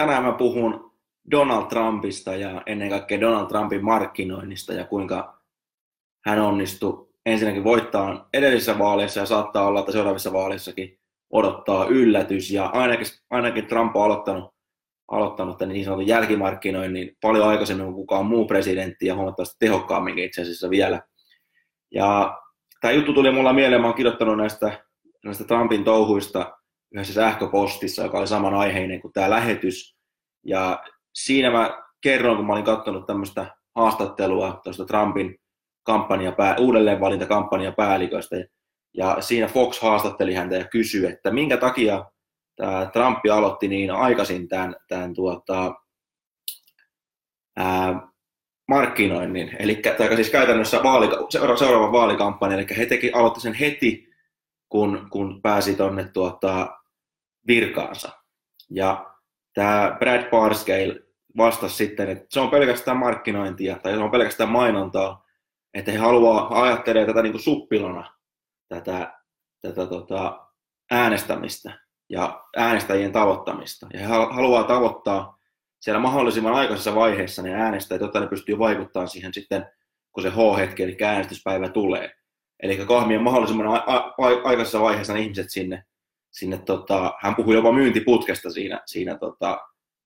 Tänään mä puhun Donald Trumpista ja ennen kaikkea Donald Trumpin markkinoinnista ja kuinka hän onnistui ensinnäkin voittaa edellisissä vaaleissa ja saattaa olla, että seuraavissa vaaleissakin odottaa yllätys. Ja ainakin Trump on aloittanut tämän niin sanotun jälkimarkkinoinnin paljon aikaisemmin kuin kukaan muu presidentti ja huomattavasti tehokkaamminkin itse asiassa vielä. Ja tämä juttu tuli mulla mieleen, mä oon kirjoittanut näistä Trumpin touhuista yhdessä sähköpostissa, joka oli samanaiheinen kuin tämä lähetys. Ja siinä mä kerron, kun mä olin katsonut tämmöistä haastattelua tuosta Trumpin uudelleenvalintakampanjapäälliköstä. Ja siinä Fox haastatteli häntä ja kysyi, että minkä takia tämä Trump aloitti niin aikaisin tämän markkinoinnin. Eli siis käytännössä seuraavan vaalikampanjan, eli aloitti sen heti, kun pääsi tuonne virkaansa. Ja tämä Brad Parscale vastasi sitten, että se on pelkästään markkinointia tai se on pelkästään mainontaa, että he ajattelee tätä niin kuin suppilona, tätä äänestämistä ja äänestäjien tavoittamista. Ja he haluaa tavoittaa siellä mahdollisimman aikaisessa vaiheessa ne äänestäjät, jotta ne pystyy vaikuttamaan siihen sitten, kun se H-hetki, eli äänestyspäivä tulee. Eli kahmien mahdollisimman aikaisessa vaiheessa ne ihmiset sinne hän puhui jopa myyntiputkesta siinä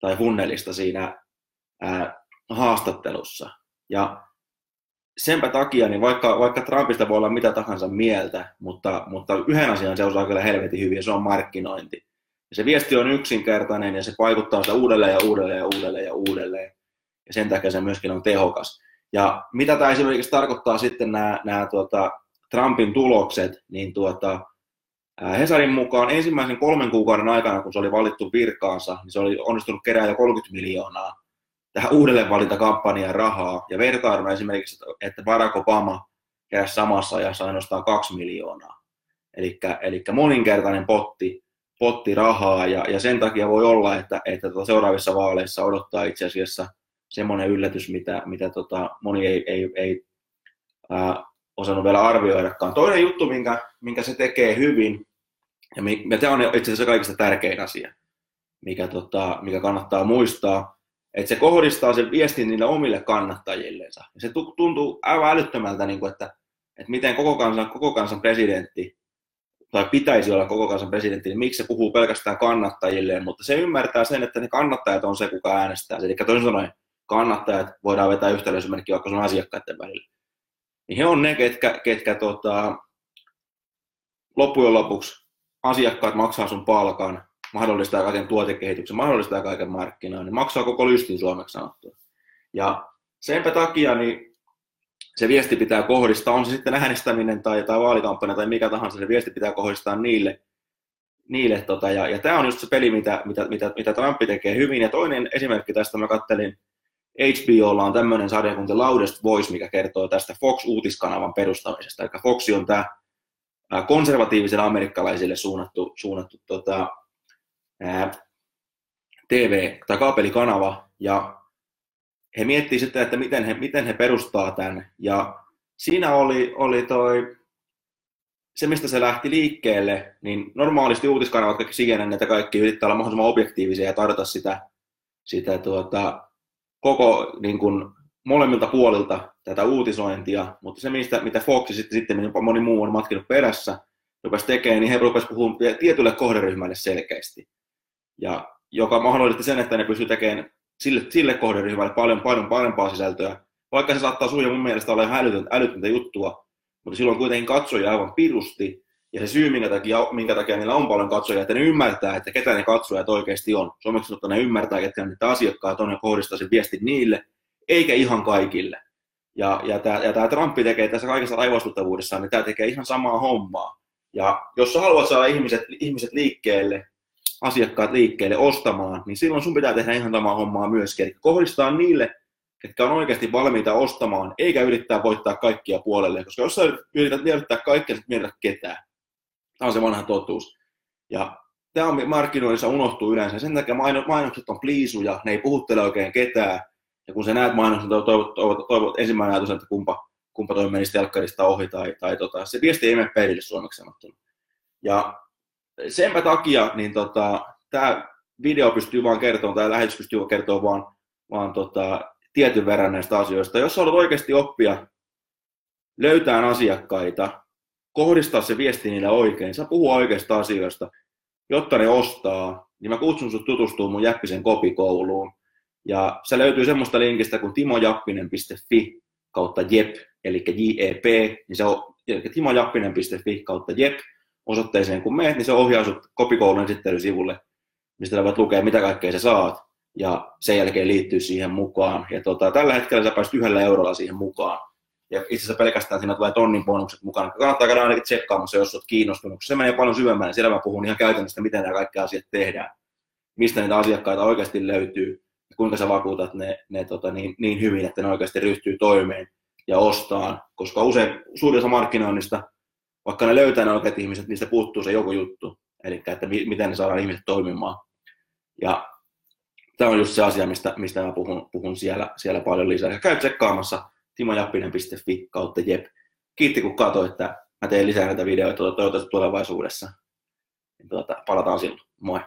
tai funnelista siinä haastattelussa. Ja senpä takia, niin vaikka Trumpista voi olla mitä tahansa mieltä, mutta yhden asian se osaa kyllä helvetin hyvin, ja se on markkinointi. Ja se viesti on yksinkertainen, ja se vaikuttaa sitä uudelleen. Ja sen takia se myöskin on tehokas. Ja mitä tämä esimerkiksi tarkoittaa sitten nämä Trumpin tulokset, niin Hesarin mukaan ensimmäisen 3 kuukauden aikana, kun se oli valittu virkaansa, niin se oli onnistunut kerää jo 30 miljoonaa tähän uudelleenvalintakampanjan rahaa. Ja vertailuna esimerkiksi, että Barack Obama keräsi samassa ajassa ainoastaan 2 miljoonaa. Eli moninkertainen potti rahaa, ja sen takia voi olla, että seuraavissa vaaleissa odottaa itse asiassa semmoinen yllätys, mitä moni ei osannut vielä arvioidakaan. Toinen juttu, minkä se tekee hyvin, ja tämä on itse asiassa kaikista tärkein asia, mikä kannattaa muistaa, että se kohdistaa sen viestin niille omille kannattajillensa. Ja se tuntuu aivan älyttömältä, niin kuin, että miten koko kansan presidentti, tai pitäisi olla koko kansan presidentti, niin miksi se puhuu pelkästään kannattajilleen, mutta se ymmärtää sen, että ne kannattajat on se, kuka äänestää. Eli toisin sanoen, kannattajat voidaan vetää yhtäläisyysmerkkiä vaikka sun asiakkaiden välillä. Niin he on ne, ketkä loppujen lopuksi asiakkaat maksaa sun palkan, mahdollistaa kaiken tuotekehityksen, mahdollistaa kaiken markkinoinnin, niin maksaa koko lystin suomeksi sanottuna. Ja senpä takia niin se viesti pitää kohdistaa, on se sitten äänestäminen tai vaalikampanja tai mikä tahansa, se viesti pitää kohdistaa niille ja tämä on just se peli, mitä Trump tekee hyvin. Ja toinen esimerkki tästä mä kattelin, HBOlla on tämmöinen sarja kuin The Loudest Voice, mikä kertoo tästä Fox-uutiskanavan perustamisesta. Eli Fox on tämä konservatiivisille amerikkalaisille suunnattu TV- tai kaapelikanava, ja he miettii sitten, että miten he perustaa tämän. Ja siinä oli se, mistä se lähti liikkeelle, niin normaalisti uutiskanavat kaikki CNN, että kaikki yrittää olla mahdollisimman objektiivisia ja tarjota sitä koko niin kuin molemmilta puolilta tätä uutisointia, mutta se mitä Fox sitten moni muu on matkinut perässä, rupesi tekemään, niin he rupesivat puhumaan tietylle kohderyhmälle selkeästi. Ja joka mahdollisti sen, että ne pystyy tekemään sille kohderyhmälle paljon parempaa sisältöä, vaikka se saattaa suja mun mielestä olla ihan älytöntä juttua, mutta silloin kuitenkin katsojia aivan pirusti, ja se syy, minkä takia niillä on paljon katsojia, että ne ymmärtää, että ketä ne katsojat oikeasti on. Suomeksi sanottuna ne ymmärtää, ketkä niitä asiakkaat on, ja kohdistaa sen viestin niille, eikä ihan kaikille. Ja tämä Trump tekee tässä kaikessa raivostuttavuudessaan, niin tämä tekee ihan samaa hommaa. Ja jos sä haluat saada ihmiset liikkeelle, asiakkaat liikkeelle ostamaan, niin silloin sun pitää tehdä ihan samaa hommaa myöskin. Eli kohdistaa niille, ketkä on oikeasti valmiita ostamaan, eikä yrittää voittaa kaikkia puolelle, koska jos sä yrität vierittää kaikkea, sä mietität ketään. Tämä on se vanha totuus. Ja tämä on markkinoinnissa unohtuu yleensä. Sen takia mainokset on pliisuja, ne ei puhuttele oikein ketään. Ja kun sä näet mainokset, toivot ensimmäinen ajatus, että kumpa toi menisi telkkarista ohi tai se viesti ei mene perille suomeksi sanottuna. Ja senpä takia niin tämä video pystyy vaan kertomaan, tai lähetys pystyy kertomaan vaan tietyn verran näistä asioista. Jos haluat oikeasti oppia löytää asiakkaita, kohdistaa se viesti niille oikein, sä puhua oikeista asioista, jotta ne ostaa, niin mä kutsun sut tutustumaan mun Jäppisen kopikouluun. Ja se löytyy semmoista linkistä kuin timojappinen.fi/jep, eli JEP, niin se on timojappinen.fi/jep osoitteeseen kun menet, niin se ohjaa sut kopikoulun esittelysivulle, mistä voit lukea mitä kaikkea sä saat, ja sen jälkeen liittyy siihen mukaan. Ja tällä hetkellä sä pääset 1 eurolla siihen mukaan. Ja itse asiassa pelkästään siinä tulee tonnin bonukset mukana. Kannattaa käydä ainakin tsekkaamassa, jos olet kiinnostunut. Se menee paljon syvemmälle. Siellä mä puhun ihan käytännössä, miten nämä kaikki asiat tehdään. Mistä niitä asiakkaita oikeasti löytyy. Ja kuinka sä vakuutat ne niin hyvin, että ne oikeasti ryhtyy toimeen ja ostaan. Koska usein suurin osa markkinoinnista, vaikka ne löytää ne oikeat ihmiset, niistä puuttuu se joku juttu. Eli että miten ne saadaan ihmiset toimimaan. Ja tämä on just se asia, mistä mä puhun siellä paljon lisää. Ja käy tsekkaamassa timojappinen.fi/jep. Kiitti kun katsoit, että mä teen lisää näitä videoita toivottavasti tulevaisuudessa. Palataan silloin. Moi!